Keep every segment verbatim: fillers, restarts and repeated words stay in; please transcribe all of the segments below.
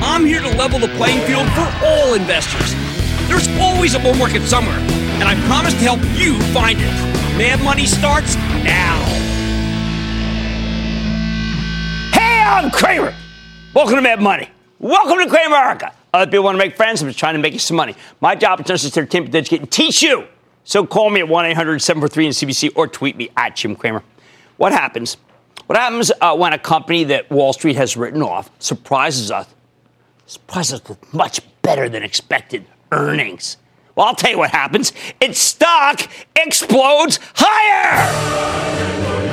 I'm here to level the playing field for all investors. There's always a bull market somewhere, and I promise to help you find it. Mad Money starts now. Hey, I'm Cramer. Welcome to Mad Money. Welcome to Cramerica. Other people want to make friends. I'm just trying to make you some money. My job is just to entertain, educate, and teach you. So call me at one eight hundred seven four three N C B C or tweet me at Jim Cramer. What happens? What happens uh, when a company that Wall Street has written off surprises us, surprises us with much better than expected earnings? Well, I'll tell you what happens. Its stock explodes higher.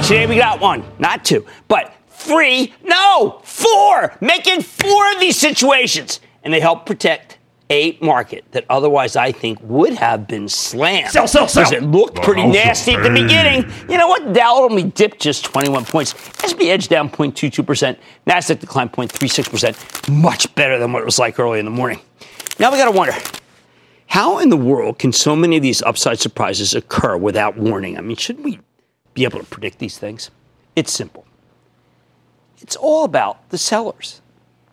Today we got one, not two, but Three, no, four, making four of these situations. And they help protect a market that otherwise I think would have been slammed. Sell, sell, sell. Because it looked pretty oh, nasty at the beginning. You know what? Dow only dipped just twenty-one points. S and P edged down zero point two two percent. NASDAQ declined zero point three six percent. Much better than what it was like early in the morning. Now we got to wonder, how in the world can so many of these upside surprises occur without warning? I mean, shouldn't we be able to predict these things? It's simple. It's all about the sellers,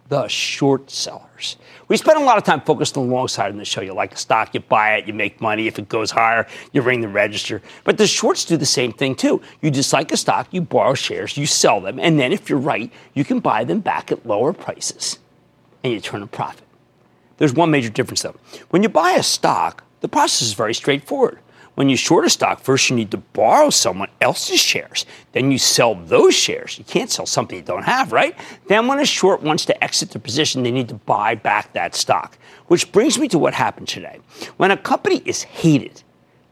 the short sellers. We spend a lot of time focused on the long side in the show. You like a stock, you buy it, you make money. If it goes higher, you ring the register. But the shorts do the same thing, too. You dislike a stock, you borrow shares, you sell them. And then if you're right, you can buy them back at lower prices and you turn a profit. There's one major difference, though. When you buy a stock, the process is very straightforward. When you short a stock, first you need to borrow someone else's shares. Then you sell those shares. You can't sell something you don't have, right? Then when a short wants to exit the position, they need to buy back that stock. Which brings me to what happened today. When a company is hated,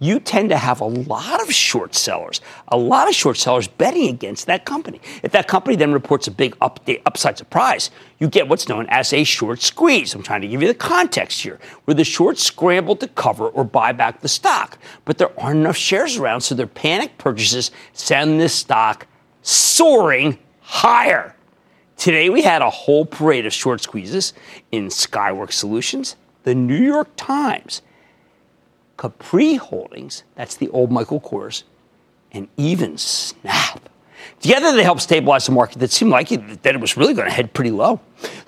you tend to have a lot of short sellers, a lot of short sellers betting against that company. If that company then reports a big up, upside surprise, you get what's known as a short squeeze. I'm trying to give you the context here, where the shorts scramble to cover or buy back the stock. But there aren't enough shares around, so their panic purchases send this stock soaring higher. Today we had a whole parade of short squeezes in Skyworks Solutions, The New York Times, Capri Holdings, that's the old Michael Kors, and even Snap. Together, they helped stabilize the market that seemed like it, that it was really going to head pretty low.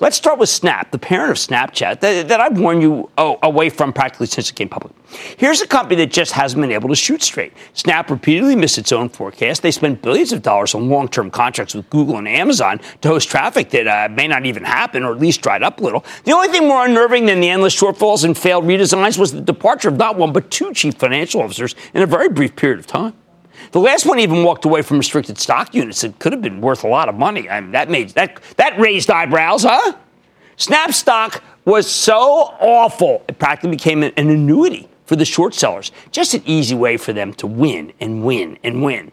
Let's start with Snap, the parent of Snapchat, that, that I've warned you oh, away from practically since it came public. Here's a company that just hasn't been able to shoot straight. Snap repeatedly missed its own forecast. They spent billions of dollars on long-term contracts with Google and Amazon to host traffic that uh, may not even happen, or at least dried up a little. The only thing more unnerving than the endless shortfalls and failed redesigns was the departure of not one but two chief financial officers in a very brief period of time. The last one even walked away from restricted stock units that could have been worth a lot of money. I mean, that made that that raised eyebrows, huh? Snap stock was so awful, it practically became an annuity for the short sellers. Just an easy way for them to win and win and win.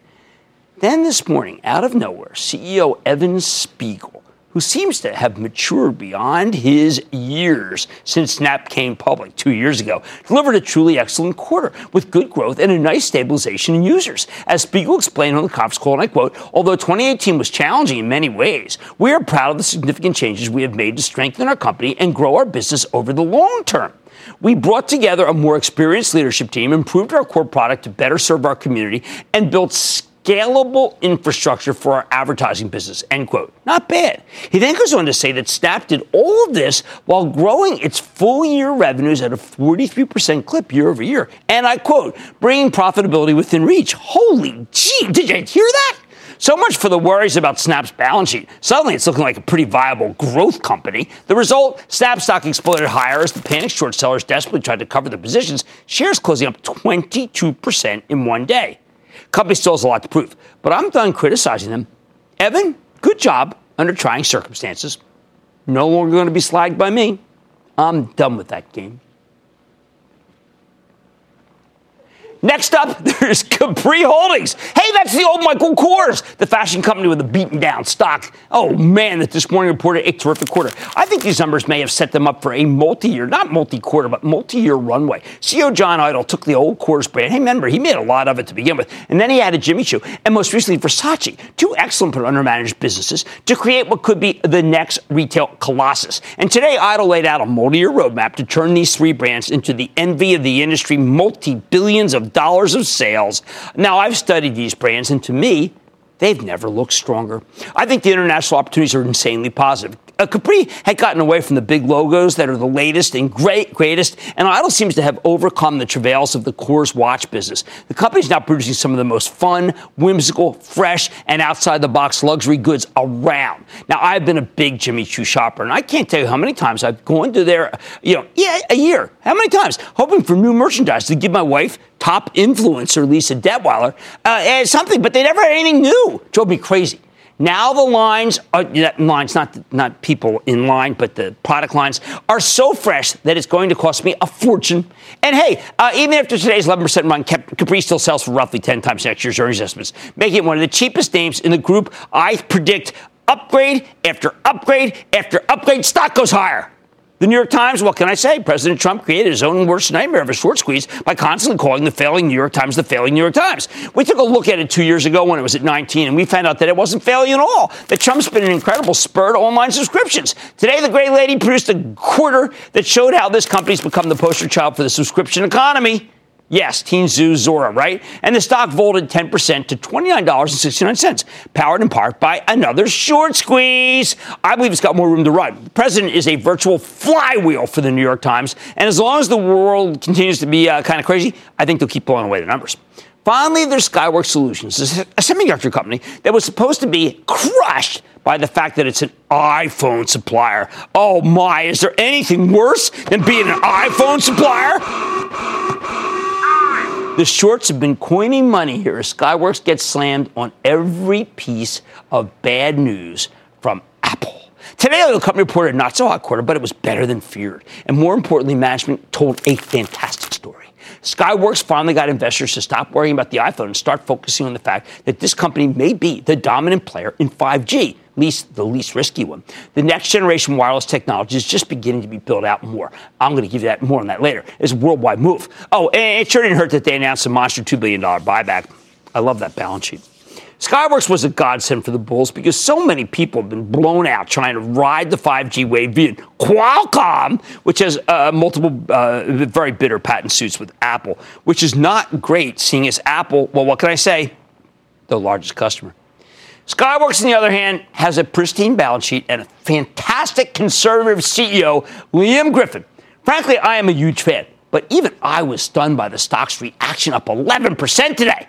Then this morning, out of nowhere, C E O Evan Spiegel, who seems to have matured beyond his years since Snap came public two years ago, delivered a truly excellent quarter with good growth and a nice stabilization in users. As Spiegel explained on the conference call, and I quote, "Although twenty eighteen was challenging in many ways, we are proud of the significant changes we have made to strengthen our company and grow our business over the long term. We brought together a more experienced leadership team, improved our core product to better serve our community, and built scalable infrastructure for our advertising business, end quote. Not bad. He then goes on to say that Snap did all of this while growing its full-year revenues at a forty-three percent clip year over year. And I quote, bringing profitability within reach. Holy gee, did you hear that? So much for the worries about Snap's balance sheet. Suddenly, it's looking like a pretty viable growth company. The result, Snap stock exploded higher as the panicked short sellers desperately tried to cover their positions, shares closing up twenty-two percent in one day. Company still has a lot to prove, but I'm done criticizing them. Evan, good job under trying circumstances. No longer going to be slagged by me. I'm done with that game. Next up, there's Capri Holdings. Hey, that's the old Michael Kors, the fashion company with a beaten-down stock. Oh, man, that this morning reported a terrific quarter. I think these numbers may have set them up for a multi-year, not multi-quarter, but multi-year runway. C E O John Idol took the old Kors brand. Hey, remember, he made a lot of it to begin with. And then he added Jimmy Choo and most recently Versace, two excellent but undermanaged businesses, to create what could be the next retail colossus. And today, Idol laid out a multi-year roadmap to turn these three brands into the envy of the industry, multi-billions of dollars of sales. Now, I've studied these brands, and to me, they've never looked stronger. I think the international opportunities are insanely positive. Uh, Capri had gotten away from the big logos that are the latest and great, greatest, and Idol seems to have overcome the travails of the Kors watch business. The company's now producing some of the most fun, whimsical, fresh, and outside-the-box luxury goods around. Now, I've been a big Jimmy Choo shopper, and I can't tell you how many times I've gone to their, you know, yeah, a year, how many times, hoping for new merchandise to give my wife, top influencer Lisa Detweiler, uh, something, but they never had anything new. Drove me crazy. Now the lines, are, lines not, not people in line, but the product lines, are so fresh that it's going to cost me a fortune. And hey, uh, even after today's eleven percent run, Capri still sells for roughly ten times next year's earnings estimates, making it one of the cheapest names in the group. I predict upgrade after upgrade after upgrade. Stock goes higher. The New York Times, what can I say? President Trump created his own worst nightmare of a short squeeze by constantly calling the failing New York Times the failing New York Times. We took a look at it two years ago when it was at nineteen, and we found out that it wasn't failing at all, that Trump's been an incredible spur to online subscriptions. Today, the great lady produced a quarter that showed how this company's become the poster child for the subscription economy. Yes, Teen Zoo Zora, right? And the stock vaulted ten percent to twenty-nine dollars and sixty-nine cents, powered in part by another short squeeze. I believe it's got more room to run. The president is a virtual flywheel for the New York Times, and as long as the world continues to be uh, kind of crazy, I think they'll keep blowing away the numbers. Finally, there's Skyworks Solutions, a semiconductor company that was supposed to be crushed by the fact that it's an iPhone supplier. Oh my, is there anything worse than being an iPhone supplier? The shorts have been coining money here as Skyworks gets slammed on every piece of bad news from Apple. Today, the company reported a not-so-hot quarter, but it was better than feared. And more importantly, management told a fantastic story. Skyworks finally got investors to stop worrying about the iPhone and start focusing on the fact that this company may be the dominant player in five G, at least the least risky one. The next-generation wireless technology is just beginning to be built out more. I'm going to give you that more on that later. It's a worldwide move. Oh, and it sure didn't hurt that they announced a monster two billion dollars buyback. I love that balance sheet. Skyworks was a godsend for the bulls because so many people have been blown out trying to ride the five G wave via Qualcomm, which has uh, multiple uh, very bitter patent suits with Apple, which is not great seeing as Apple, well, what can I say, the largest customer. Skyworks, on the other hand, has a pristine balance sheet and a fantastic conservative C E O, Liam Griffin. Frankly, I am a huge fan, but even I was stunned by the stock's reaction up eleven percent today.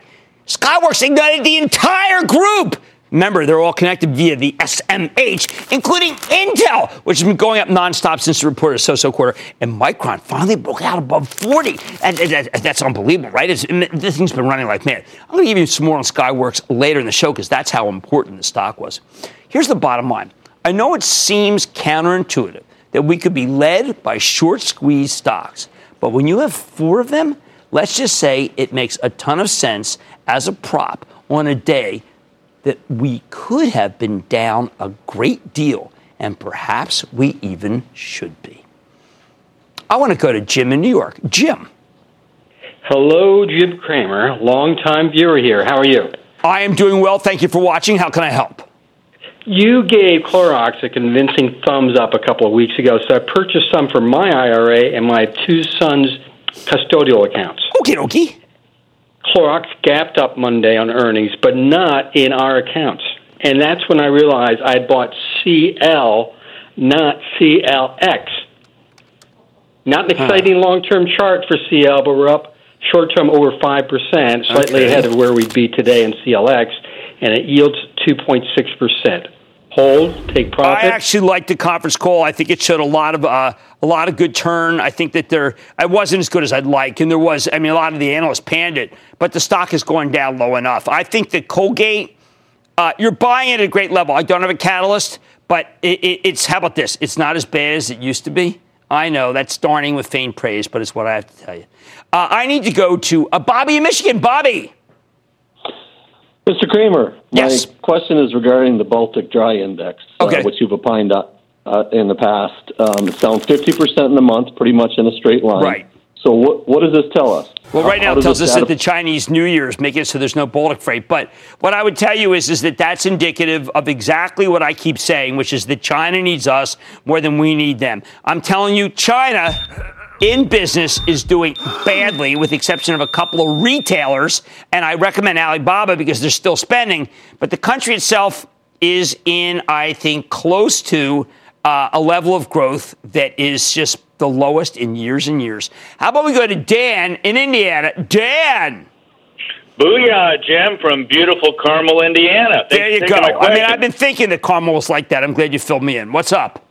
Skyworks ignited the entire group. Remember, they're all connected via the S M H, including Intel, which has been going up nonstop since the report of so-so quarter. And Micron finally broke out above forty. And, and, and that's unbelievable, right? It's, this thing's been running like mad. I'm going to give you some more on Skyworks later in the show because that's how important the stock was. Here's the bottom line. I know it seems counterintuitive that we could be led by short-squeeze stocks, but when you have four of them, let's just say it makes a ton of sense as a prop on a day that we could have been down a great deal, and perhaps we even should be. I want to go to Jim in New York. Jim. Hello, Jim Cramer, longtime viewer here. How are you? I am doing well. Thank you for watching. How can I help? You gave Clorox a convincing thumbs up a couple of weeks ago, so I purchased some for my I R A and my two sons' custodial accounts. Okie dokie. Clorox gapped up Monday on earnings, but not in our accounts. And that's when I realized I had bought C L, not C L X. Not an exciting huh. long-term chart for C L, but we're up short-term over five percent, slightly okay. ahead of where we'd be today in C L X. And it yields two point six percent. Hold, take profit. I actually liked the conference call. I think it showed a lot of uh, a lot of good turn. I think that there, it wasn't as good as I'd like, and there was, I mean, a lot of the analysts panned it, but the stock has gone down low enough. I think that Colgate, uh, you're buying at a great level. I don't have a catalyst, but it, it, it's, how about this? It's not as bad as it used to be. I know, that's darning with faint praise, but it's what I have to tell you. Uh, I need to go to uh, Bobby in Michigan. Bobby. Mister Cramer, yes. My question is regarding the Baltic Dry Index, okay. uh, which you've opined uh, uh, in the past. Um, it's down fifty percent in a month, pretty much in a straight line. Right. So what, what does this tell us? Well, right now it tells us that the Chinese New Year is making it so there's no Baltic freight. But what I would tell you is, is that that's indicative of exactly what I keep saying, which is that China needs us more than we need them. I'm telling you, China... in business is doing badly, with the exception of a couple of retailers, and I recommend Alibaba because they're still spending. But the country itself is in, I think, close to uh, a level of growth that is just the lowest in years and years. How about we go to Dan in Indiana? Dan! Booyah, Jim, from beautiful Carmel, Indiana. Thanks there you go. I mean, I've been thinking that Carmel was like that. I'm glad you filled me in. What's up?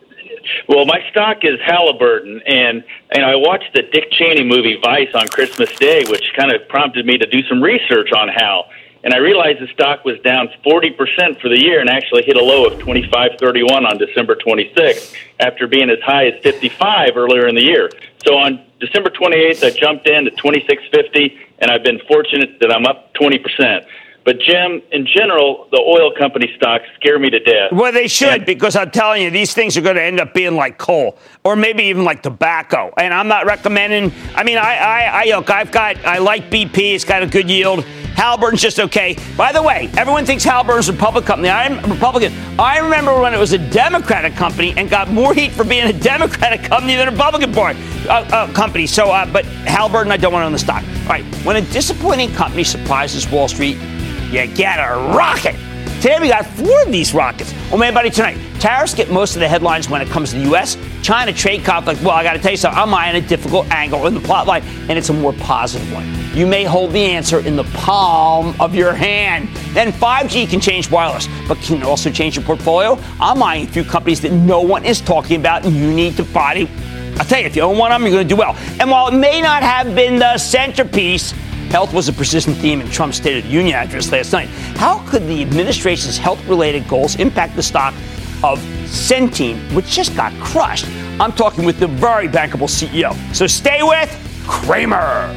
Well, my stock is Halliburton, and, and I watched the Dick Cheney movie Vice on Christmas Day, which kind of prompted me to do some research on Hal. And I realized the stock was down forty percent for the year and actually hit a low of twenty-five thirty-one on December twenty-sixth after being as high as fifty-five earlier in the year. So on December twenty-eighth, I jumped in to twenty-six fifty, and I've been fortunate that I'm up twenty percent. But, Jim, in general, the oil company stocks scare me to death. Well, they should, and because I'm telling you, these things are going to end up being like coal or maybe even like tobacco. And I'm not recommending – I mean, I, I, I, look, I've got – I like B P. It's got a good yield. Halliburton's just okay. By the way, everyone thinks Halliburton's a public company. I'm a Republican. I remember when it was a Democratic company and got more heat for being a Democratic company than a Republican board, uh, uh, company. So, uh, but Halliburton, I don't want to own the stock. All right, when a disappointing company surprises Wall Street – you get a rocket. Today we got four of these rockets. Oh, man, buddy, tonight, tariffs get most of the headlines when it comes to the U S China trade conflict. Well, I got to tell you something. I'm eyeing a difficult angle in the plot line, and it's a more positive one. You may hold the answer in the palm of your hand. Then five G can change wireless, but can also change your portfolio. I'm eyeing a few companies that no one is talking about, and you need to body. I'll tell you, if you own one of them, you're going to do well. And while it may not have been the centerpiece, health was a persistent theme in Trump's State of the Union address last night. How could the administration's health-related goals impact the stock of Centene, which just got crushed? I'm talking with the very bankable C E O. So stay with Cramer.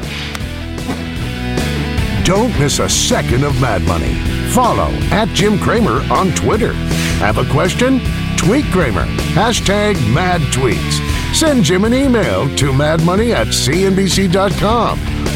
Don't miss a second of Mad Money. Follow at Jim Cramer on Twitter. Have a question? Tweet Cramer. Hashtag Mad Tweets. Send Jim an email to madmoney at c n b c dot com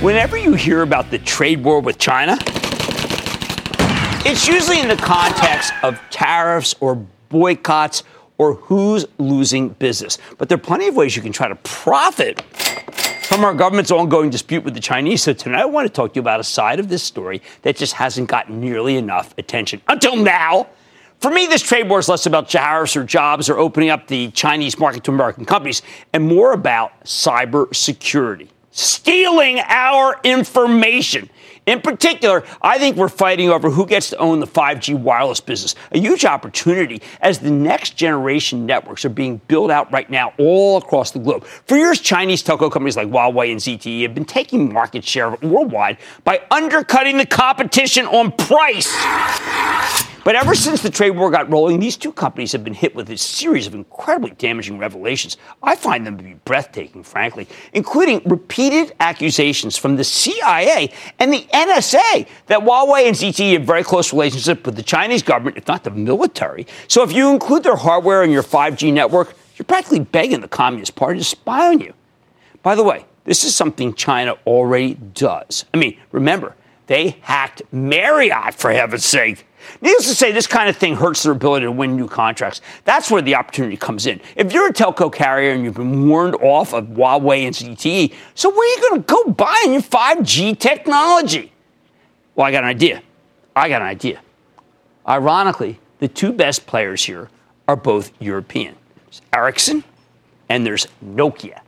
Whenever you hear about the trade war with China, it's usually in the context of tariffs or boycotts or who's losing business. But there are plenty of ways you can try to profit from our government's ongoing dispute with the Chinese. So tonight I want to talk to you about a side of this story that just hasn't gotten nearly enough attention until now. For me, this trade war is less about tariffs or jobs or opening up the Chinese market to American companies and more about cybersecurity. Stealing our information. In particular, I think we're fighting over who gets to own the five G wireless business, a huge opportunity as the next generation networks are being built out right now all across the globe. For years, Chinese telco companies like Huawei and Z T E have been taking market share worldwide by undercutting the competition on price. But ever since the trade war got rolling, these two companies have been hit with a series of incredibly damaging revelations. I find them to be breathtaking, frankly, including repeated accusations from the C I A and the N S A that Huawei and Z T E have very close relationships with the Chinese government, if not the military. So if you include their hardware in your five G network, you're practically begging the Communist Party to spy on you. By the way, this is something China already does. I mean, remember, they hacked Marriott, for heaven's sake. Needless to say, this kind of thing hurts their ability to win new contracts. That's where the opportunity comes in. If you're a telco carrier and you've been warned off of Huawei and Z T E, so where are you going to go buying your five G technology? Well, I got an idea. I got an idea. Ironically, the two best players here are both European. There's Ericsson and there's Nokia.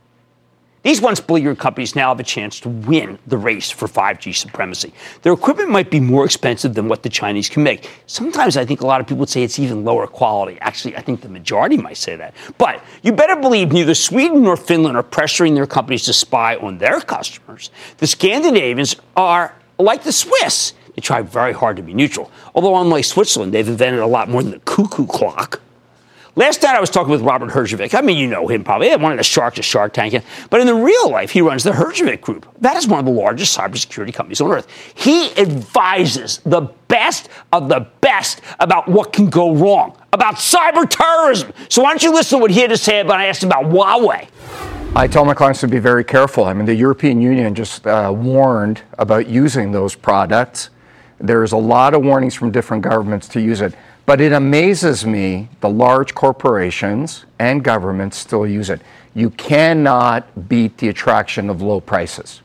These once beleaguered companies now have a chance to win the race for five G supremacy. Their equipment might be more expensive than what the Chinese can make. Sometimes I think a lot of people would say it's even lower quality. Actually, I think the majority might say that. But you better believe neither Sweden nor Finland are pressuring their companies to spy on their customers. The Scandinavians are like the Swiss. They try very hard to be neutral. Although unlike Switzerland, they've invented a lot more than the cuckoo clock. Last night I was talking with Robert Herjavec. I mean, you know him probably. One of the sharks at Shark Tank. But in the real life, he runs the Herjavec Group. That is one of the largest cybersecurity companies on earth. He advises the best of the best about what can go wrong, about cyber terrorism. So why don't you listen to what he had to say about I asked about Huawei. I tell my clients to be very careful. I mean, the European Union just uh, warned about using those products. There's a lot of warnings from different governments to use it. But it amazes me the large corporations and governments still use it. You cannot beat the attraction of low prices.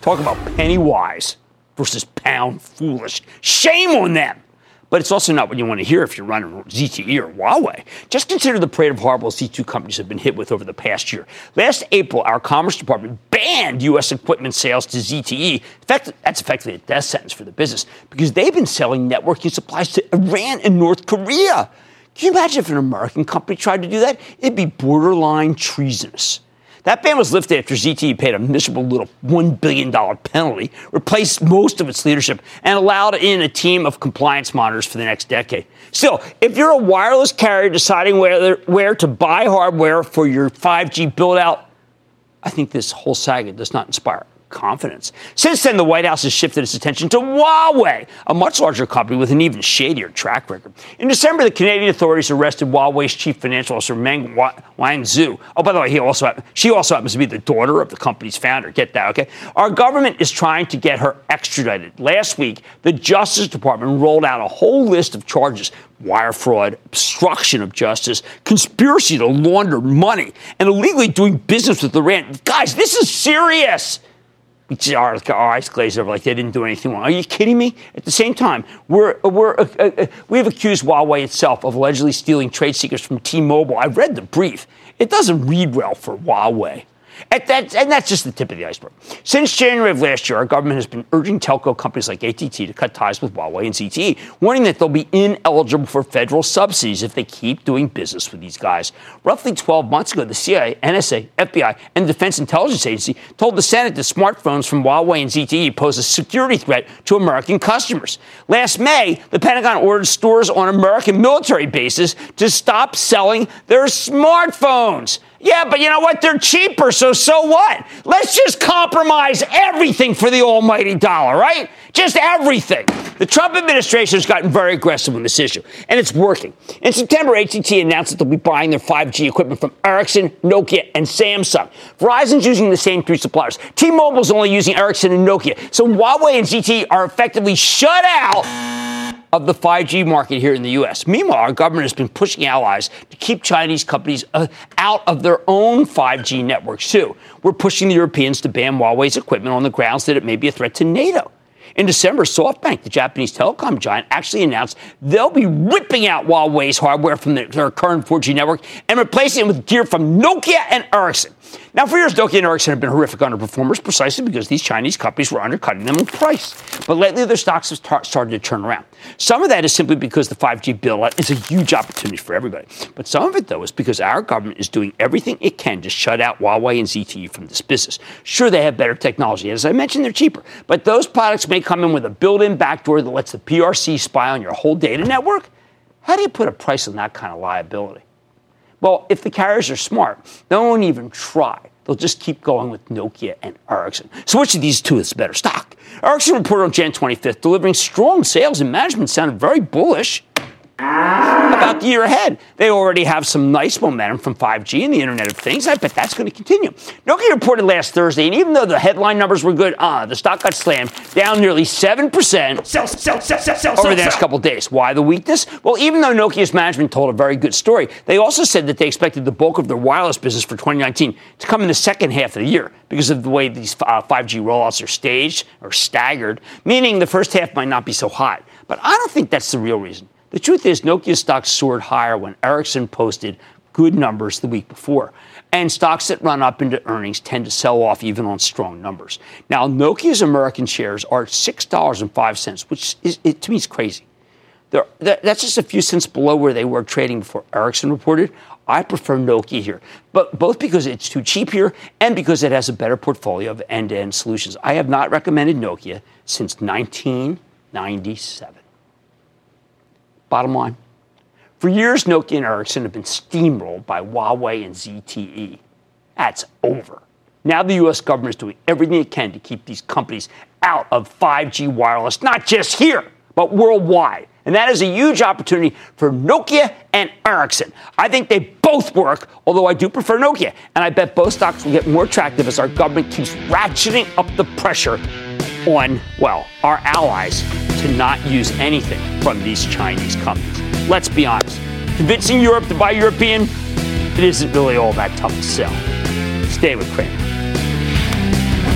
Talk about penny wise versus pound foolish. Shame on them. But it's also not what you want to hear if you're running Z T E or Huawei. Just consider the parade of horribles these two companies have been hit with over the past year. Last April, our Commerce Department banned U S equipment sales to Z T E. In fact, that's effectively a death sentence for the business because they've been selling networking supplies to Iran and North Korea. Can you imagine if an American company tried to do that? It'd be borderline treasonous. That ban was lifted after Z T E paid a miserable little one billion dollars penalty, replaced most of its leadership, and allowed in a team of compliance monitors for the next decade. Still, if you're a wireless carrier deciding whether, where to buy hardware for your five G build-out, I think this whole saga does not inspire confidence. Since then, the White House has shifted its attention to Huawei, a much larger company with an even shadier track record. In December, the Canadian authorities arrested Huawei's chief financial officer, Meng Wanzhou. Oh, by the way, he also she also happens to be the daughter of the company's founder. Get that, okay? Our government is trying to get her extradited. Last week, the Justice Department rolled out a whole list of charges: wire fraud, obstruction of justice, conspiracy to launder money, and illegally doing business with Iran. Guys, this is serious. Our, our eyes glazed over like they didn't do anything wrong. Are you kidding me? At the same time, we're, we're, uh, uh, we've accused Huawei itself of allegedly stealing trade secrets from T-Mobile. I read the brief. It doesn't read well for Huawei. At that, and that's just the tip of the iceberg. Since January of last year, our government has been urging telco companies like A T and T to cut ties with Huawei and Z T E, warning that they'll be ineligible for federal subsidies if they keep doing business with these guys. Roughly twelve months ago, the C I A, N S A, F B I, and the Defense Intelligence Agency told the Senate that smartphones from Huawei and Z T E pose a security threat to American customers. Last May, the Pentagon ordered stores on American military bases to stop selling their smartphones. Yeah, but you know what? They're cheaper, so so what? Let's just compromise everything for the almighty dollar, right? Just everything. The Trump administration has gotten very aggressive on this issue, and it's working. In September, A T and T announced that they'll be buying their five G equipment from Ericsson, Nokia, and Samsung. Verizon's using the same three suppliers. T-Mobile's only using Ericsson and Nokia. So Huawei and Z T E are effectively shut out of the five G market here in the U S. Meanwhile, our government has been pushing allies to keep Chinese companies uh, out of their own five G networks, too. We're pushing the Europeans to ban Huawei's equipment on the grounds that it may be a threat to NATO. In December, SoftBank, the Japanese telecom giant, actually announced they'll be ripping out Huawei's hardware from their current four G network and replacing it with gear from Nokia and Ericsson. Now, for years, Nokia and Ericsson have been horrific underperformers precisely because these Chinese companies were undercutting them in price. But lately, their stocks have tar- started to turn around. Some of that is simply because the five G build-out is a huge opportunity for everybody. But some of it, though, is because our government is doing everything it can to shut out Huawei and Z T E from this business. Sure, they have better technology. As I mentioned, they're cheaper. But those products may come in with a built-in backdoor that lets the P R C spy on your whole data network. How do you put a price on that kind of liability? Well, if the carriers are smart, they won't even try. They'll just keep going with Nokia and Ericsson. So which of these two is the better stock? Ericsson reported on January twenty-fifth, delivering strong sales, and management sounded very bullish about the year ahead. They already have some nice momentum from five G and the Internet of Things. I bet that's going to continue. Nokia reported last Thursday, and even though the headline numbers were good, uh, the stock got slammed down nearly seven percent sell, sell, sell, sell, sell, over the next sell. couple of days. Why the weakness? Well, even though Nokia's management told a very good story, they also said that they expected the bulk of their wireless business for twenty nineteen to come in the second half of the year because of the way these uh, five G rollouts are staged or staggered, meaning the first half might not be so hot. But I don't think that's the real reason. The truth is, Nokia stocks soared higher when Ericsson posted good numbers the week before. And stocks that run up into earnings tend to sell off even on strong numbers. Now, Nokia's American shares are six dollars and five cents, which is, it, to me is crazy. They're, that's just a few cents below where they were trading before Ericsson reported. I prefer Nokia here, but both because it's too cheap here and because it has a better portfolio of end-to-end solutions. I have not recommended Nokia since nineteen ninety-seven. Bottom line, for years, Nokia and Ericsson have been steamrolled by Huawei and Z T E. That's over. Now the U S government is doing everything it can to keep these companies out of five G wireless, not just here, but worldwide. And that is a huge opportunity for Nokia and Ericsson. I think they both work, although I do prefer Nokia. And I bet both stocks will get more attractive as our government keeps ratcheting up the pressure on, well, our allies to not use anything from these Chinese companies. Let's be honest. Convincing Europe to buy European, it isn't really all that tough to sell. Stay with Cramer.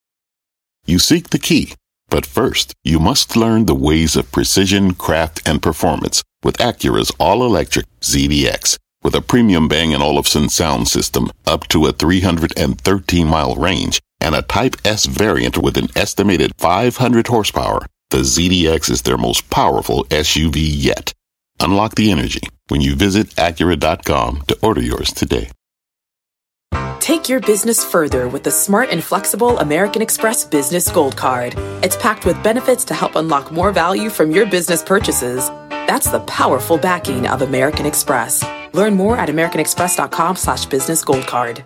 You seek the key, but first, you must learn the ways of precision, craft, and performance with Acura's all-electric Z D X. With a premium Bang and Olufsen sound system, up to a three hundred thirteen mile range, and a Type S variant with an estimated five hundred horsepower, the Z D X is their most powerful S U V yet. Unlock the energy when you visit Acura dot com to order yours today. Take your business further with the smart and flexible American Express Business Gold Card. It's packed with benefits to help unlock more value from your business purchases. That's the powerful backing of American Express. Learn more at americanexpress dot com slash business gold card.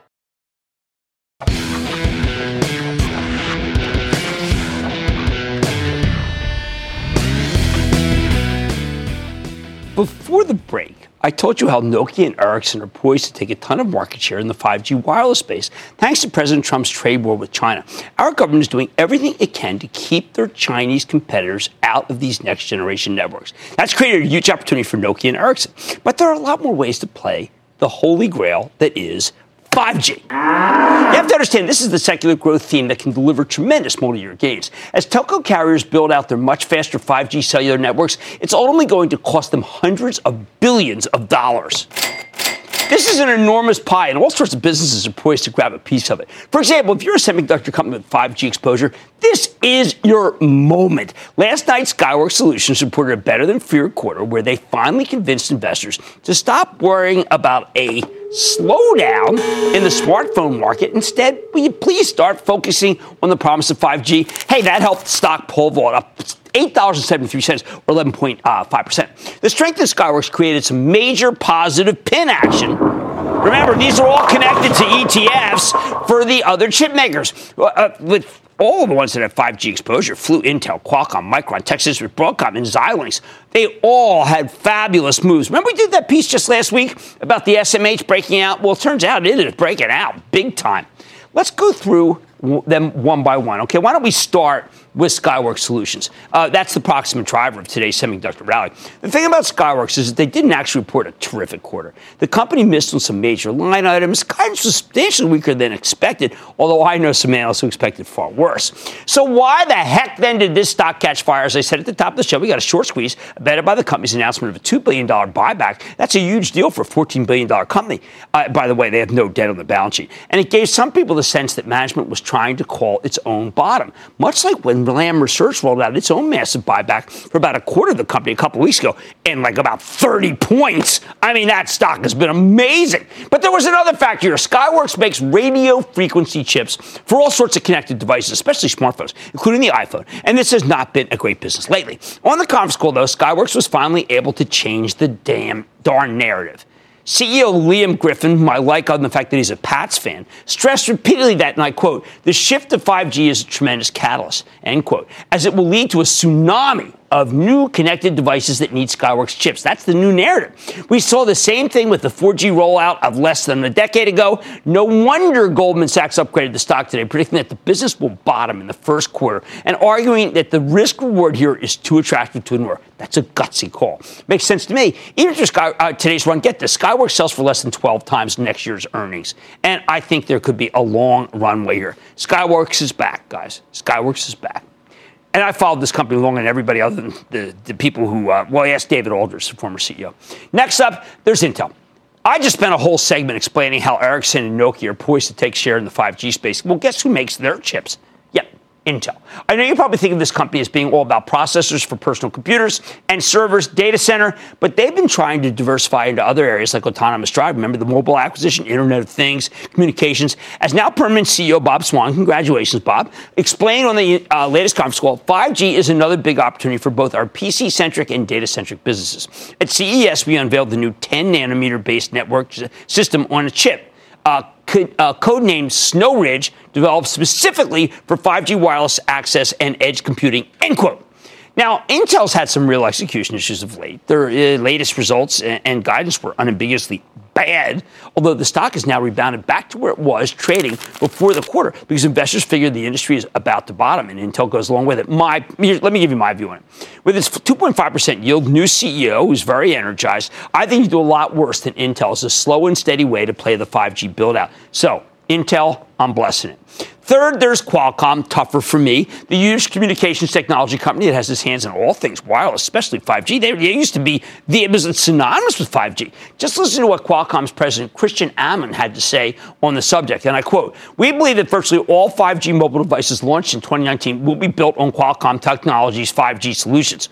Before the break, I told you how Nokia and Ericsson are poised to take a ton of market share in the five G wireless space, thanks to President Trump's trade war with China. Our government is doing everything it can to keep their Chinese competitors out of these next-generation networks. That's created a huge opportunity for Nokia and Ericsson. But there are a lot more ways to play the holy grail that is five G. You have to understand, this is the secular growth theme that can deliver tremendous multi-year gains. As telco carriers build out their much faster five G cellular networks, it's ultimately going to cost them hundreds of billions of dollars. This is an enormous pie, and all sorts of businesses are poised to grab a piece of it. For example, if you're a semiconductor company with five G exposure, this is your moment. Last night, Skyworks Solutions reported a better-than-feared quarter where they finally convinced investors to stop worrying about a slowdown in the smartphone market. Instead, will you please start focusing on the promise of five G? Hey, that helped the stock pull vault up eight dollars and seventy-three cents, or eleven point five percent. The strength of Skyworks created some major positive pin action. Remember, these are all connected to E T Fs for the other chip makers. Uh, with all the ones that have five G exposure, flew Intel, Qualcomm, Micron, Texas with Broadcom, and Xilinx, they all had fabulous moves. Remember we did that piece just last week about the S M H breaking out? Well, it turns out it is breaking out big time. Let's go through them one by one. Okay, why don't we start with Skyworks Solutions? Uh, that's the proximate driver of today's semiconductor rally. The thing about Skyworks is that they didn't actually report a terrific quarter. The company missed on some major line items. Guidance was substantially weaker than expected, although I know some analysts who expected far worse. So why the heck then did this stock catch fire? As I said at the top of the show, we got a short squeeze, abetted by the company's announcement of a two billion dollars buyback. That's a huge deal for a fourteen billion dollars company. Uh, by the way, they have no debt on the balance sheet. And it gave some people the sense that management was trying to call its own bottom, much like when Lam Research rolled out its own massive buyback for about a quarter of the company a couple weeks ago, and like about thirty points. I mean, that stock has been amazing. But there was another factor here. Skyworks makes radio frequency chips for all sorts of connected devices, especially smartphones, including the iPhone. And this has not been a great business lately. On the conference call, though, Skyworks was finally able to change the damn darn narrative. C E O Liam Griffin, whom I like on the fact that he's a Pats fan, stressed repeatedly that, and I quote, the shift to five G is a tremendous catalyst, end quote, as it will lead to a tsunami of new connected devices that need Skyworks chips. That's the new narrative. We saw the same thing with the four G rollout of less than a decade ago. No wonder Goldman Sachs upgraded the stock today, predicting that the business will bottom in the first quarter and arguing that the risk reward here is too attractive to ignore. That's a gutsy call. Makes sense to me. Even if Sky, uh, today's run, get this, Skyworks sells for less than twelve times next year's earnings. And I think there could be a long runway here. Skyworks is back, guys. Skyworks is back. And I followed this company longer than everybody other than the, the people who, uh, well, I asked David Aldrich, the former C E O. Next up, there's Intel. I just spent a whole segment explaining how Ericsson and Nokia are poised to take share in the five G space. Well, guess who makes their chips? Yep, Intel. I know you probably think of this company as being all about processors for personal computers and servers, data center, but they've been trying to diversify into other areas like autonomous drive. Remember the mobile acquisition, Internet of Things, communications. As now permanent C E O Bob Swan, congratulations, Bob, explained on the uh, latest conference call, five G is another big opportunity for both our P C-centric and data-centric businesses. At C E S, we unveiled the new ten nanometer based network system on a chip. Uh, could, uh, codenamed Snow Ridge, developed specifically for five G wireless access and edge computing, end quote. Now, Intel's had some real execution issues of late. Their uh, latest results and, and guidance were unambiguously bad, although the stock has now rebounded back to where it was trading before the quarter because investors figure the industry is about to bottom, and Intel goes along with it. My, here, let me give you my view on it. With its two point five percent yield, new C E O who's very energized, I think you do a lot worse than Intel. It's a slow and steady way to play the five G build-out. So, Intel, I'm blessing it. Third, there's Qualcomm, tougher for me, the huge communications technology company that has its hands on all things wireless, especially five G. They, they used to be the, it was synonymous with five G. Just listen to what Qualcomm's president, Christian Amon, had to say on the subject, and I quote, we believe that virtually all five G mobile devices launched in twenty nineteen will be built on Qualcomm Technologies' five G solutions.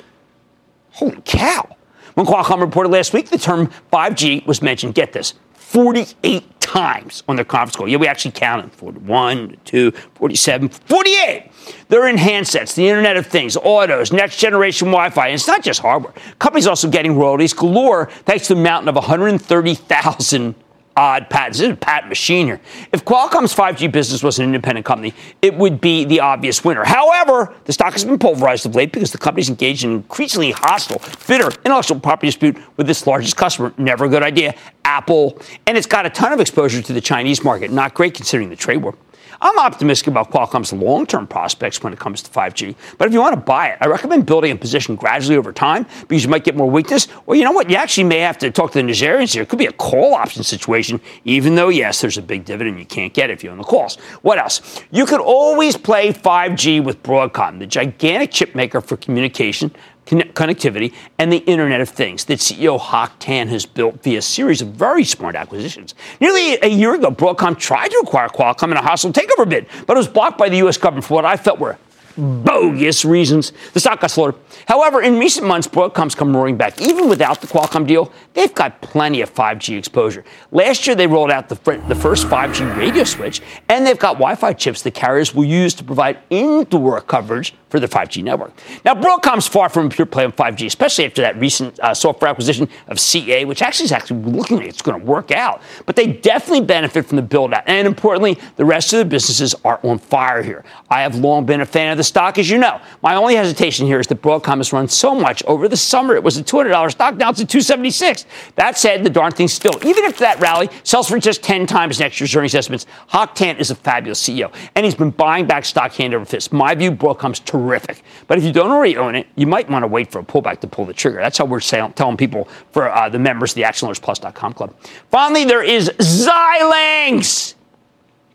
Holy cow. When Qualcomm reported last week, the term five G was mentioned, get this, forty-eight times on their conference call. Yeah, we actually counted forty-one, two, forty-seven, forty-eight. They're in handsets, the Internet of Things, autos, next-generation Wi-Fi. And it's not just hardware. Companies also getting royalties galore thanks to a mountain of one hundred thirty thousand odd patents. This is patent machine here. If Qualcomm's five G business was an independent company, it would be the obvious winner. However, the stock has been pulverized of late because the company's engaged in an increasingly hostile, bitter intellectual property dispute with its largest customer. Never a good idea. Apple. And it's got a ton of exposure to the Chinese market. Not great considering the trade war. I'm optimistic about Qualcomm's long-term prospects when it comes to five G. But if you want to buy it, I recommend building a position gradually over time because you might get more weakness. Or you know what? You actually may have to talk to the Nigerians here. It could be a call option situation, even though, yes, there's a big dividend you can't get if you own the calls. What else? You could always play five G with Broadcom, the gigantic chip maker for communication, connectivity, and the Internet of Things that C E O Hock Tan has built via a series of very smart acquisitions. Nearly a year ago, Broadcom tried to acquire Qualcomm in a hostile takeover bid, but it was blocked by the U S government for what I felt were bogus reasons. The stock got slaughtered. However, in recent months, Broadcom's come roaring back. Even without the Qualcomm deal, they've got plenty of five G exposure. Last year, they rolled out the, fr- the first five G radio switch, and they've got Wi-Fi chips the carriers will use to provide indoor coverage for their five G network. Now, Broadcom's far from a pure play on five G, especially after that recent uh, software acquisition of C A, which actually is actually looking like it's going to work out. But they definitely benefit from the build-out. And importantly, the rest of the businesses are on fire here. I have long been a fan of the stock, as you know. My only hesitation here is that Broadcom has run so much. Over the summer, it was a two hundred dollars stock. Now it's a two hundred seventy-six dollars. That said, the darn thing's still, even if that rally sells for just ten times next year's earnings estimates, Hock Tan is a fabulous C E O, and he's been buying back stock hand over fist. My view, Broadcom's terrific. But if you don't already own it, you might want to wait for a pullback to pull the trigger. That's how we're sell- telling people for uh, the members of the action learners plus dot com club. Finally, there is Xilinx.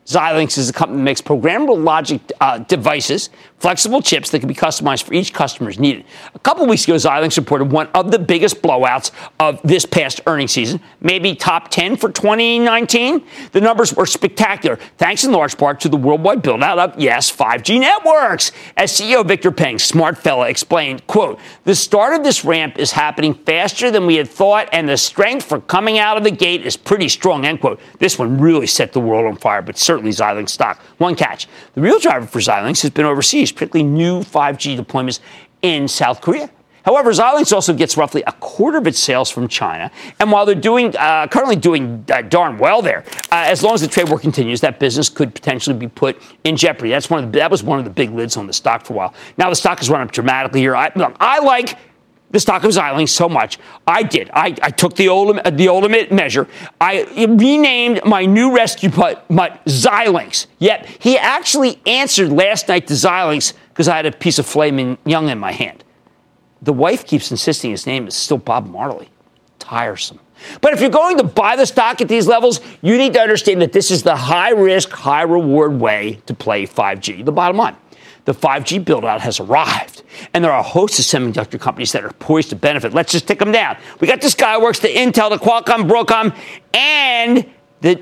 Xilinx is a company that makes programmable logic uh, devices, flexible chips that can be customized for each customer's need. A couple weeks ago, Xilinx reported one of the biggest blowouts of this past earnings season, maybe top ten for twenty nineteen. The numbers were spectacular, thanks in large part to the worldwide build-out of, yes, five G networks. As C E O Victor Peng, smart fella, explained, quote, the start of this ramp is happening faster than we had thought, and the strength for coming out of the gate is pretty strong, end quote. This one really set the world on fire, but certainly Xilinx stock. One catch. The real driver for Xilinx has been overseas, particularly new five G deployments in South Korea. However, Xilinx also gets roughly a quarter of its sales from China. And while they're doing uh, currently doing uh, darn well there, uh, as long as the trade war continues, that business could potentially be put in jeopardy. That's one of the, that was one of the big lids on the stock for a while. Now the stock has run up dramatically here. I, look, I like the stock of Xilinx so much. I did. I, I took the old, the ultimate measure. I renamed my new rescue putt mutt Xilinx. Yet he actually answered last night to Xilinx because I had a piece of filet mignon in my hand. The wife keeps insisting his name is still Bob Marley. Tiresome. But if you're going to buy the stock at these levels, you need to understand that this is the high-risk, high-reward way to play five G. The bottom line. The five G build-out has arrived, and there are a host of semiconductor companies that are poised to benefit. Let's just tick them down. We got the Skyworks, the Intel, the Qualcomm, Broadcom, and the,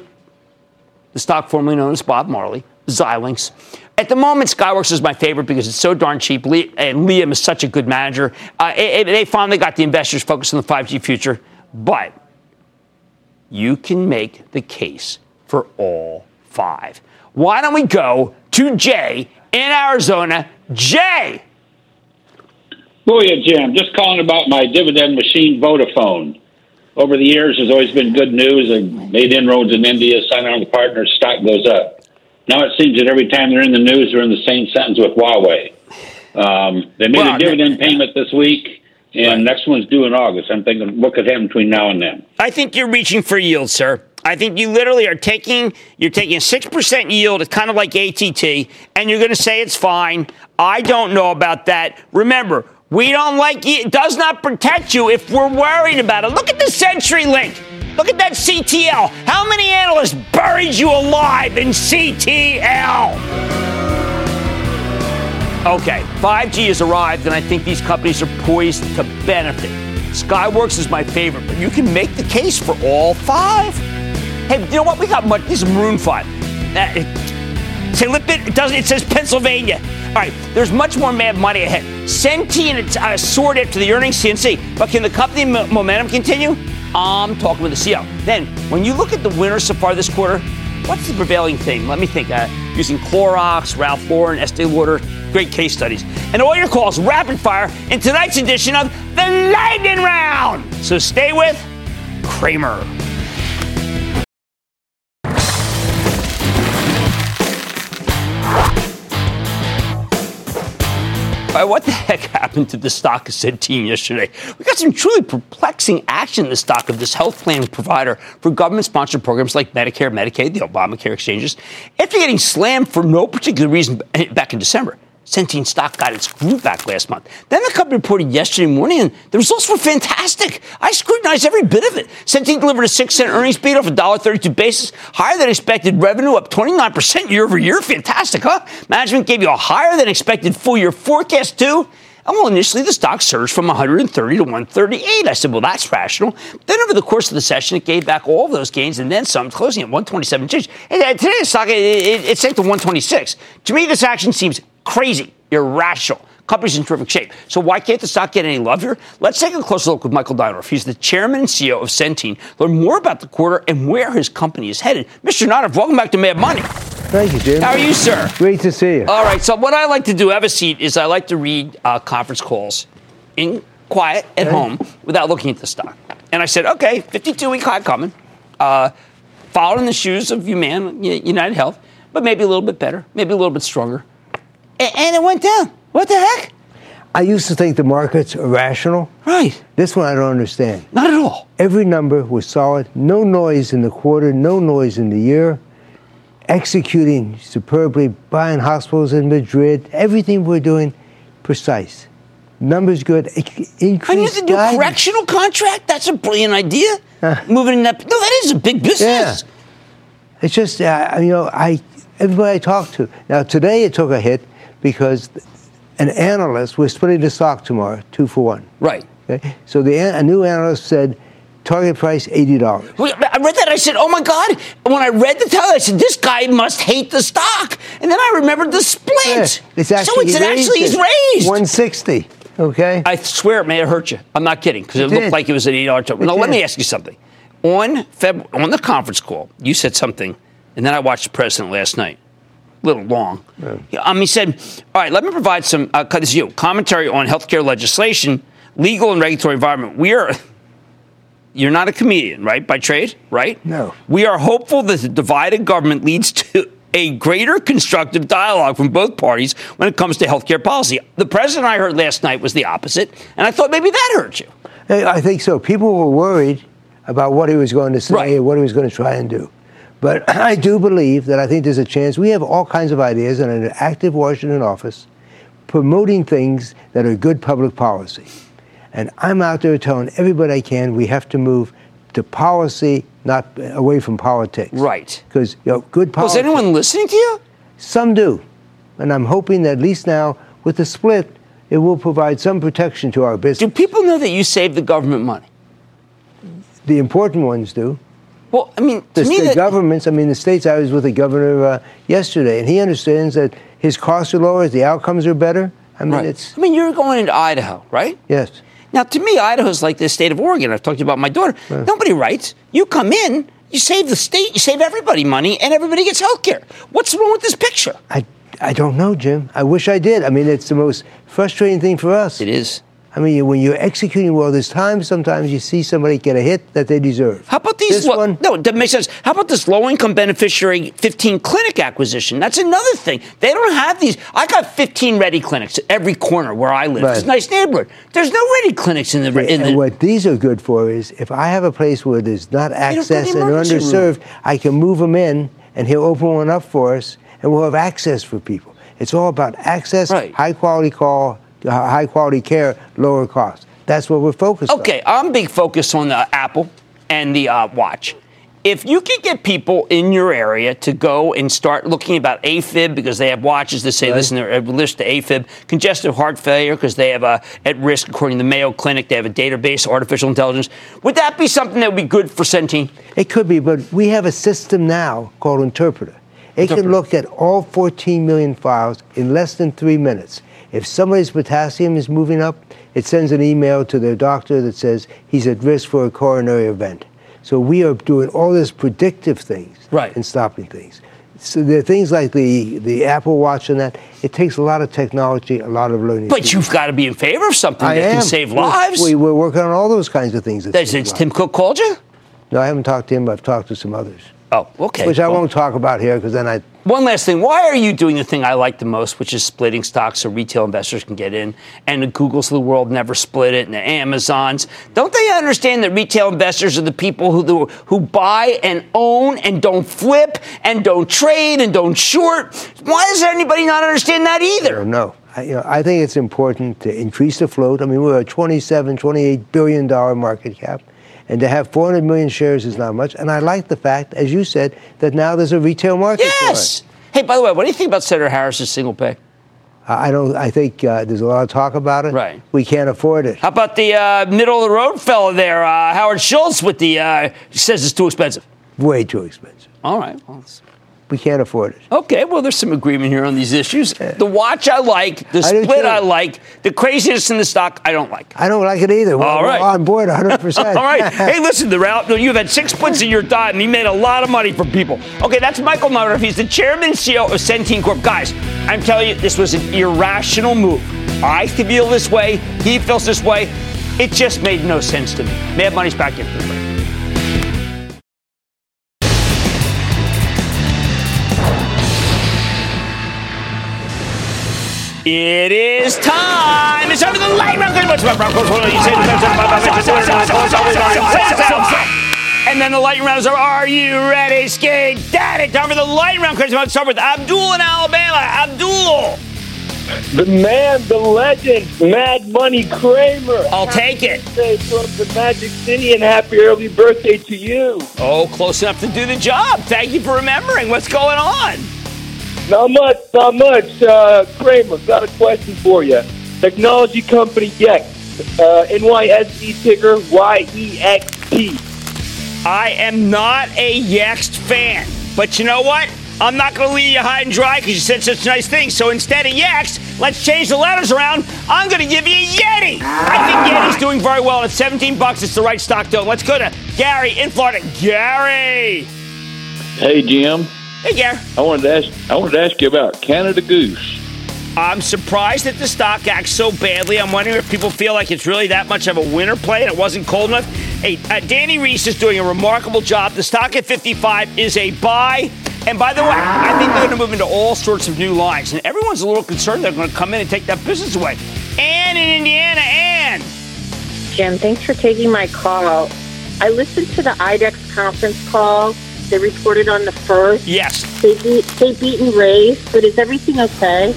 the stock formerly known as Bob Marley, Xilinx. At the moment, Skyworks is my favorite because it's so darn cheap, and Liam is such a good manager. Uh, it, it, they finally got the investors focused on the five G future, but you can make the case for all five. Why don't we go to Jay in Arizona? Jay! Booyah, Jim. Just calling about my dividend machine, Vodafone. Over the years, there's always been good news. I've made inroads in India, signed on with partners, stock goes up. Now it seems that every time they're in the news, they're in the same sentence with Huawei. Um, they made well, a dividend man. payment this week, and right. next one's due in August. I'm thinking, what could happen between now and then? I think you're reaching for yield, sir. I think you literally are taking, you're taking a six percent yield, it's kind of like A T T, and you're going to say it's fine. I don't know about that. Remember, we don't like, it does not protect you if we're worried about it. Look at the CenturyLink. Look at that C T L. How many analysts buried you alive in C T L? Okay, five G has arrived, and I think these companies are poised to benefit. Skyworks is my favorite, but you can make the case for all five. Hey, you know what? We got much. This is Maroon five. Uh, it's a little bit, it doesn't. It says Pennsylvania. All right. There's much more Mad Money ahead. Centene uh, soared after the earnings, C N C. But can the company m- momentum continue? I'm talking with the C E O. Then, when you look at the winners so far this quarter, what's the prevailing theme? Let me think. Uh, using Clorox, Ralph Lauren, Estee Lauder. Great case studies. And all your calls rapid fire in tonight's edition of the Lightning Round. So stay with Cramer. what the heck happened to the stock of Centene yesterday? We got some truly perplexing action in the stock of this health plan provider for government-sponsored programs like Medicare, Medicaid, the Obamacare exchanges. After getting slammed for no particular reason back in December, Centene stock got its groove back last month. Then the company reported yesterday morning, and the results were fantastic. I scrutinized every bit of it. Centene delivered a six cent earnings beat off a one dollar thirty-two basis, higher than expected revenue, up twenty-nine percent year over year. Fantastic, huh? Management gave you a higher than expected full year forecast, too. And well, initially, the stock surged from one hundred thirty to one thirty-eight. I said, well, that's rational. Then over the course of the session, it gave back all of those gains and then some, closing at one twenty-seven change. And today, the stock, it, it, it sank to one twenty-six. To me, this action seems crazy, irrational. Company's in terrific shape. So why can't the stock get any love here? Let's take a closer look with Michael Dinor. He's the chairman and C E O of Centene. Learn more about the quarter and where his company is headed. Mister Dinor, welcome back to Mad Money. Thank you, Jim. How are you, sir? Great to see you. All right. So what I like to do, have a seat, is I like to read uh, conference calls in quiet at okay. home without looking at the stock. And I said, okay, fifty-two week high coming, uh, followed in the shoes of Human, United Health, but maybe a little bit better, maybe a little bit stronger. A- and it went down. What the heck? I used to think the markets are rational. Right. This one I don't understand. Not at all. Every number was solid. No noise in the quarter. No noise in the year. Executing superbly, buying hospitals in Madrid, everything we're doing, precise. Numbers good. Increased I need to do a correctional contract? That's a brilliant idea. Huh. Moving in that. No, that is a big business. Yeah. It's just, uh, you know, I everybody I talk to. Now, today it took a hit because an analyst was splitting the stock tomorrow, two for one. Right. Okay? So the a new analyst said, target price, eighty dollars. I read that. I said, oh, my God. When I read the title, I said, this guy must hate the stock. And then I remembered the split. Yeah, it's actually so it's actually he's raised. one sixty, okay? I swear it may have hurt you. I'm not kidding, because it, it looked did. like it was an eighty dollars total. Now, did. let me ask you something. On Feb- on the conference call, you said something, and then I watched the president last night. A little long. Yeah. Um, he said, all right, let me provide some uh, this is you, commentary on healthcare legislation, legal and regulatory environment. We are... You're not a comedian, right, by trade, right? No. We are hopeful that the divided government leads to a greater constructive dialogue from both parties when it comes to health care policy. The president I heard last night was the opposite, and I thought maybe that hurt you. I think so. People were worried about what he was going to say right. and what he was going to try and do. But I do believe that I think there's a chance. We have all kinds of ideas in an active Washington office promoting things that are good public policy. And I'm out there telling everybody I can we have to move to policy, not away from politics. Right. Because, you know, good policy. Was anyone listening to you? Some do. And I'm hoping that at least now, with the split, it will provide some protection to our business. Do people know that you save the government money? The important ones do. Well, I mean, to the, me the that- governments, I mean, the states, I was with the governor uh, yesterday, and he understands that his costs are lower, the outcomes are better. I mean, right. it's. I mean, you're going into Idaho, right? Yes. Now, to me, Idaho's like the state of Oregon. I've talked to you about my daughter. Right. Nobody writes. You come in, you save the state, you save everybody money, and everybody gets health care. What's wrong with this picture? I, I don't know, Jim. I wish I did. I mean, it's the most frustrating thing for us. It is. I mean, when you're executing well, there's times sometimes you see somebody get a hit that they deserve. How about these? This lo- one? No, that makes sense. How about this low-income beneficiary fifteen clinic acquisition? That's another thing. They don't have these. I got fifteen ready clinics at every corner where I live. Right. It's a nice neighborhood. There's no ready clinics in the. In and the, what these are good for is if I have a place where there's not access and are underserved, room. I can move them in, and he'll open one up for us, and we'll have access for people. It's all about access, right. high-quality call. High quality care, lower cost. That's what we're focused on. Okay, I'm big focused on the Apple and the uh, watch. If you could get people in your area to go and start looking about AFib because they have watches that say, right. listen, they're list to AFib, congestive heart failure because they have a at risk, according to the Mayo Clinic, they have a database, artificial intelligence. Would that be something that would be good for Centene? It could be, but we have a system now called Interpreter. It Interpreter. can look at all fourteen million files in less than three minutes. If somebody's potassium is moving up, it sends an email to their doctor that says he's at risk for a coronary event. So we are doing all this predictive things right. and stopping things. So there are things like the, the Apple Watch and that. It takes a lot of technology, a lot of learning. But people. You've got to be in favor of something I that am. can save we're, lives. We, we're working on all those kinds of things. That Does Tim Cook called you? No, I haven't talked to him. I've talked to some others. Oh, okay. Which I well, won't talk about here because then I... One last thing. Why are you doing the thing I like the most, which is splitting stocks so retail investors can get in, and the Googles of the world never split it, and the Amazons? Don't they understand that retail investors are the people who who buy and own and don't flip and don't trade and don't short? Why does anybody not understand that either? No. I, you know, I think it's important to increase the float. I mean, we're a twenty-seven, twenty-eight billion dollars market cap. And to have four hundred million shares is not much. And I like the fact, as you said, that now there's a retail market. Yes. For it. Hey, by the way, what do you think about Senator Harris's single pay? Uh, I don't. I think uh, there's a lot of talk about it. Right. We can't afford it. How about the uh, middle of the road fellow there, uh, Howard Schultz? With the uh, says it's too expensive. Way too expensive. All right. Well, we can't afford it. Okay. Well, there's some agreement here on these issues. The watch I like. The I split I like. The craziness in the stock I don't like. I don't like it either. We're, All right. We're on board one hundred percent. All right. Hey, listen, the Ralph, you've had six splits in your time, and you made a lot of money for people. Okay, that's Michael Kors. He's the chairman and C E O of Centene Corp. Guys, I'm telling you, this was an irrational move. I feel this way. He feels this way. It just made no sense to me. Mad Money's back in for the break. It is time. It's over the light round. And then the lightning rounds are, are you ready, Skate Daddy? Time for the lightning round. Let's start with Abdul in Alabama. Abdul. The man, the legend, Mad Money Cramer. I'll take it. From the Magic City, and happy early birthday to you. Oh, close enough to do the job. Thank you for remembering. What's going on? Not much, not much. Uh, Cramer, got a question for you. Technology company Yext, uh, N Y S E ticker Y E X T. I am not a Yext fan, but you know what? I'm not going to leave you high and dry because you said such nice things. So instead of Yext, let's change the letters around. I'm going to give you a Yeti. I think Yeti's doing very well at seventeen bucks. It's the right stock, though. Let's go to Gary in Florida. Gary. Hey, Jim. Hey, Gary. I wanted to ask. I wanted to ask you about Canada Goose. I'm surprised that the stock acts so badly. I'm wondering if people feel like it's really that much of a winter play and it wasn't cold enough. Hey, uh, Danny Reese is doing a remarkable job. The stock at fifty-five is a buy. And by the way, I think they're going to move into all sorts of new lines. And everyone's a little concerned they're going to come in and take that business away. Ann in Indiana. Ann. Jim, thanks for taking my call. I listened to the I DEX conference call. They reported on the first. Yes. They beat, they beat and raised, but is everything okay?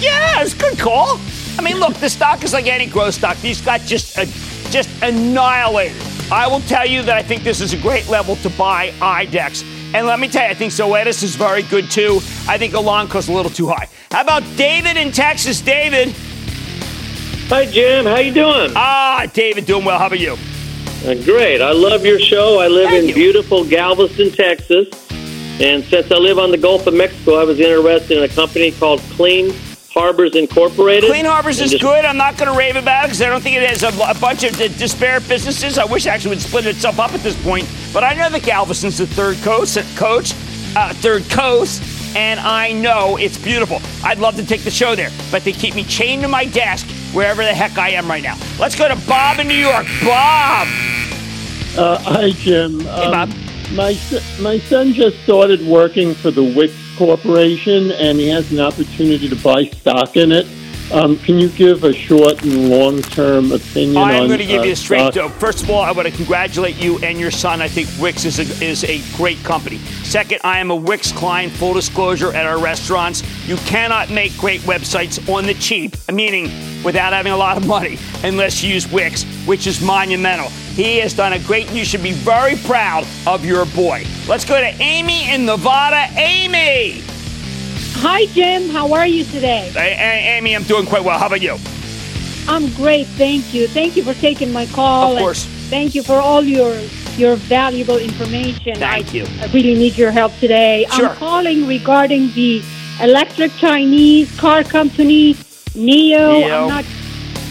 Yeah, it's a good call. I mean, look, the stock is like any growth stock. These got just uh, just annihilated. I will tell you that I think this is a great level to buy I DEX. And let me tell you, I think Zoetis is very good, too. I think Elanco's a little too high. How about David in Texas? David. Hi, Jim. How you doing? Ah, David, doing well. How about you? Great. I love your show. I live Thank in beautiful Galveston, Texas. And since I live on the Gulf of Mexico, I was interested in a company called Clean Harbors Incorporated. Clean Harbors and is just- good. I'm not going to rave about it because I don't think it has a, a bunch of disparate businesses. I wish it actually would split itself up at this point. But I know that Galveston's the third coast, coach, uh, third coast, and I know it's beautiful. I'd love to take the show there, but they keep me chained to my desk wherever the heck I am right now. Let's go to Bob in New York. Bob. Uh, hi, Jim. Hey, um, Bob. My, my son just started working for the Wix Corporation, and he has an opportunity to buy stock in it. Um, can you give a short and long-term opinion on stock? I'm going to give uh, you a straight dope. First of all, I want to congratulate you and your son. I think Wix is a, is a great company. Second, I am a Wix client, full disclosure, at our restaurants. You cannot make great websites on the cheap, meaning without having a lot of money, unless you use Wix, which is monumental. He has done a great, you should be very proud of your boy. Let's go to Amy in Nevada. Amy! Hi, Jim. How are you today? Hey, hey, Amy, I'm doing quite well. How about you? I'm great. Thank you. Thank you for taking my call. Of course. Thank you for all your your valuable information. Thank I, you. I really need your help today. Sure. I'm calling regarding the electric Chinese car company, NIO. Neo. I'm not...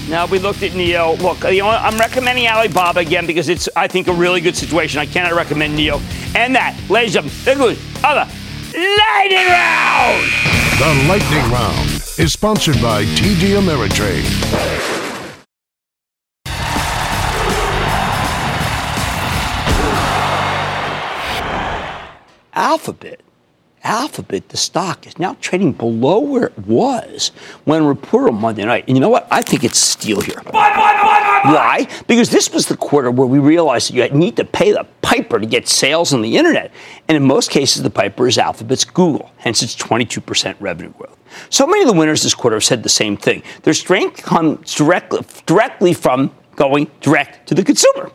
Now, we looked at NIO. Look, you know, I'm recommending Alibaba again because it's, I think, a really good situation. I cannot recommend NIO. And that, ladies and gentlemen, other lightning round. The lightning round is sponsored by T D Ameritrade. Alphabet. Alphabet, the stock, is now trading below where it was when reported on Monday night. And you know what? I think it's steal here. Buy, buy, buy, buy, buy. Why? Because this was the quarter where we realized that you need to pay the piper to get sales on the internet. And in most cases, the piper is Alphabet's Google, hence its twenty-two percent revenue growth. So many of the winners this quarter have said the same thing. Their strength comes directly, directly from going direct to the consumer.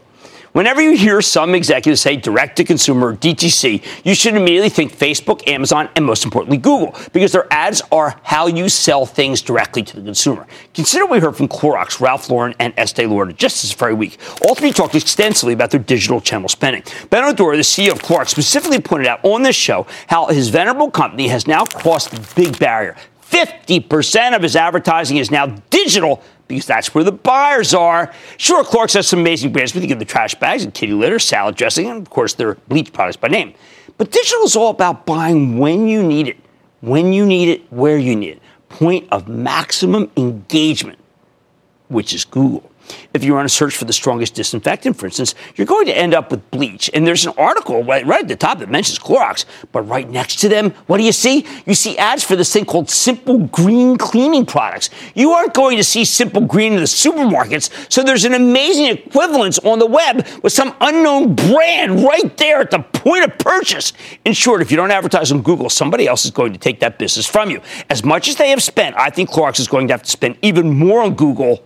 Whenever you hear some executives say direct-to-consumer, D T C, you should immediately think Facebook, Amazon, and most importantly, Google, because their ads are how you sell things directly to the consumer. Consider what we heard from Clorox, Ralph Lauren, and Estee Lauder just this very week. All three talked extensively about their digital channel spending. Ben O'Dora, the C E O of Clorox, specifically pointed out on this show how his venerable company has now crossed the big barrier. fifty percent of his advertising is now digital, because that's where the buyers are. Sure, Clorox has some amazing brands. We think of the trash bags and kitty litter, salad dressing, and, of course, their bleach products by name. But digital is all about buying when you need it, when you need it, where you need it. Point of maximum engagement, which is Google. If you're on a search for the strongest disinfectant, for instance, you're going to end up with bleach. And there's an article right, right at the top that mentions Clorox. But right next to them, what do you see? You see ads for this thing called Simple Green cleaning products. You aren't going to see Simple Green in the supermarkets. So there's an amazing equivalence on the web with some unknown brand right there at the point of purchase. In short, if you don't advertise on Google, somebody else is going to take that business from you. As much as they have spent, I think Clorox is going to have to spend even more on Google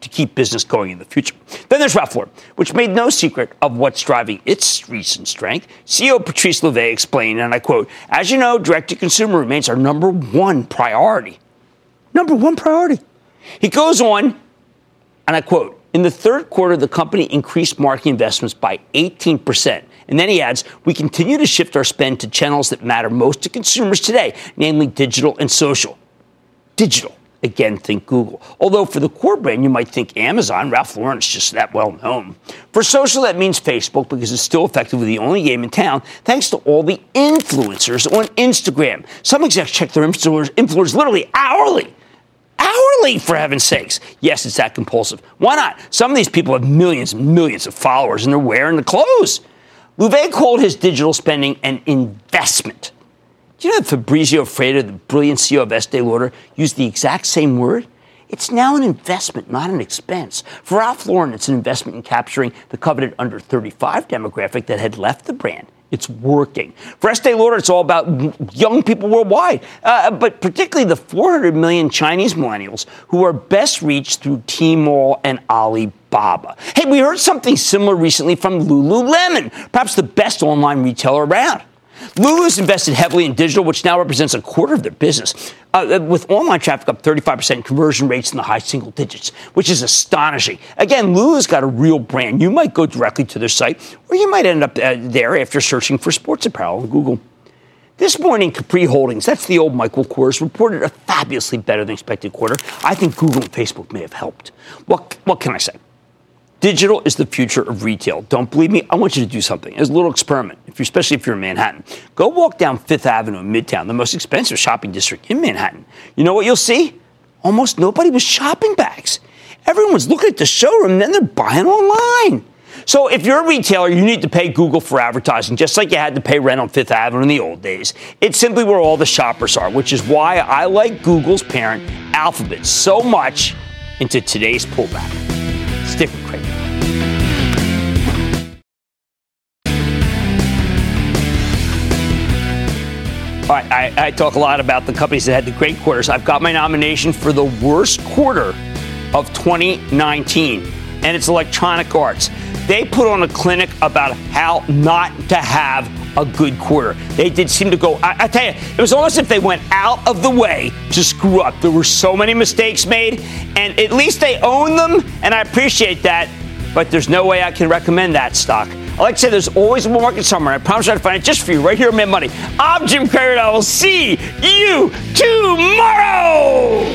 to keep business going in the future. Then there's Ralph Lauren, which made no secret of what's driving its recent strength. C E O Patrice Louvet explained, and I quote, "As you know, direct-to-consumer remains our number one priority." Number one priority. He goes on, and I quote, "In the third quarter, the company increased marketing investments by eighteen percent. And then he adds, "We continue to shift our spend to channels that matter most to consumers today, namely digital and social." Digital. Again, think Google. Although for the core brand, you might think Amazon. Ralph Lauren is just that well known. For social, that means Facebook, because it's still effectively the only game in town, thanks to all the influencers on Instagram. Some execs check their influencers literally hourly. Hourly, for heaven's sakes. Yes, it's that compulsive. Why not? Some of these people have millions and millions of followers, and they're wearing the clothes. Louvet called his digital spending an investment. Do you know that Fabrizio Freda, the brilliant C E O of Estee Lauder, used the exact same word? It's now an investment, not an expense. For Ralph Lauren, it's an investment in capturing the coveted under thirty-five demographic that had left the brand. It's working. For Estee Lauder, it's all about young people worldwide, uh, but particularly the four hundred million Chinese millennials who are best reached through Tmall and Alibaba. Baba. Hey, we heard something similar recently from Lululemon, perhaps the best online retailer around. Lulu's invested heavily in digital, which now represents a quarter of their business, uh, with online traffic up thirty-five percent, conversion rates in the high single digits, which is astonishing. Again, Lulu's got a real brand. You might go directly to their site, or you might end up uh, there after searching for sports apparel on Google. This morning, Capri Holdings, that's the old Michael Kors, reported a fabulously better-than-expected quarter. I think Google and Facebook may have helped. What, what can I say? Digital is the future of retail. Don't believe me? I want you to do something. It's a little experiment, if you're, especially if you're in Manhattan. Go walk down Fifth Avenue in Midtown, the most expensive shopping district in Manhattan. You know what you'll see? Almost nobody with shopping bags. Everyone's looking at the showroom, and then they're buying online. So if you're a retailer, you need to pay Google for advertising, just like you had to pay rent on Fifth Avenue in the old days. It's simply where all the shoppers are, which is why I like Google's parent, Alphabet, so much into today's pullback. Stick with Craig. All right, I, I talk a lot about the companies that had the great quarters. I've got my nomination for the worst quarter of twenty nineteen, and it's Electronic Arts. They put on a clinic about how not to have a good quarter. They did seem to go, I, I tell you, it was almost as if they went out of the way to screw up. There were so many mistakes made, and at least they own them, and I appreciate that, but there's no way I can recommend that stock. I like to say there's always a bull market somewhere. I promise I'll find it just for you right here on Mad Money. I'm Jim Cramer, and I will see you tomorrow!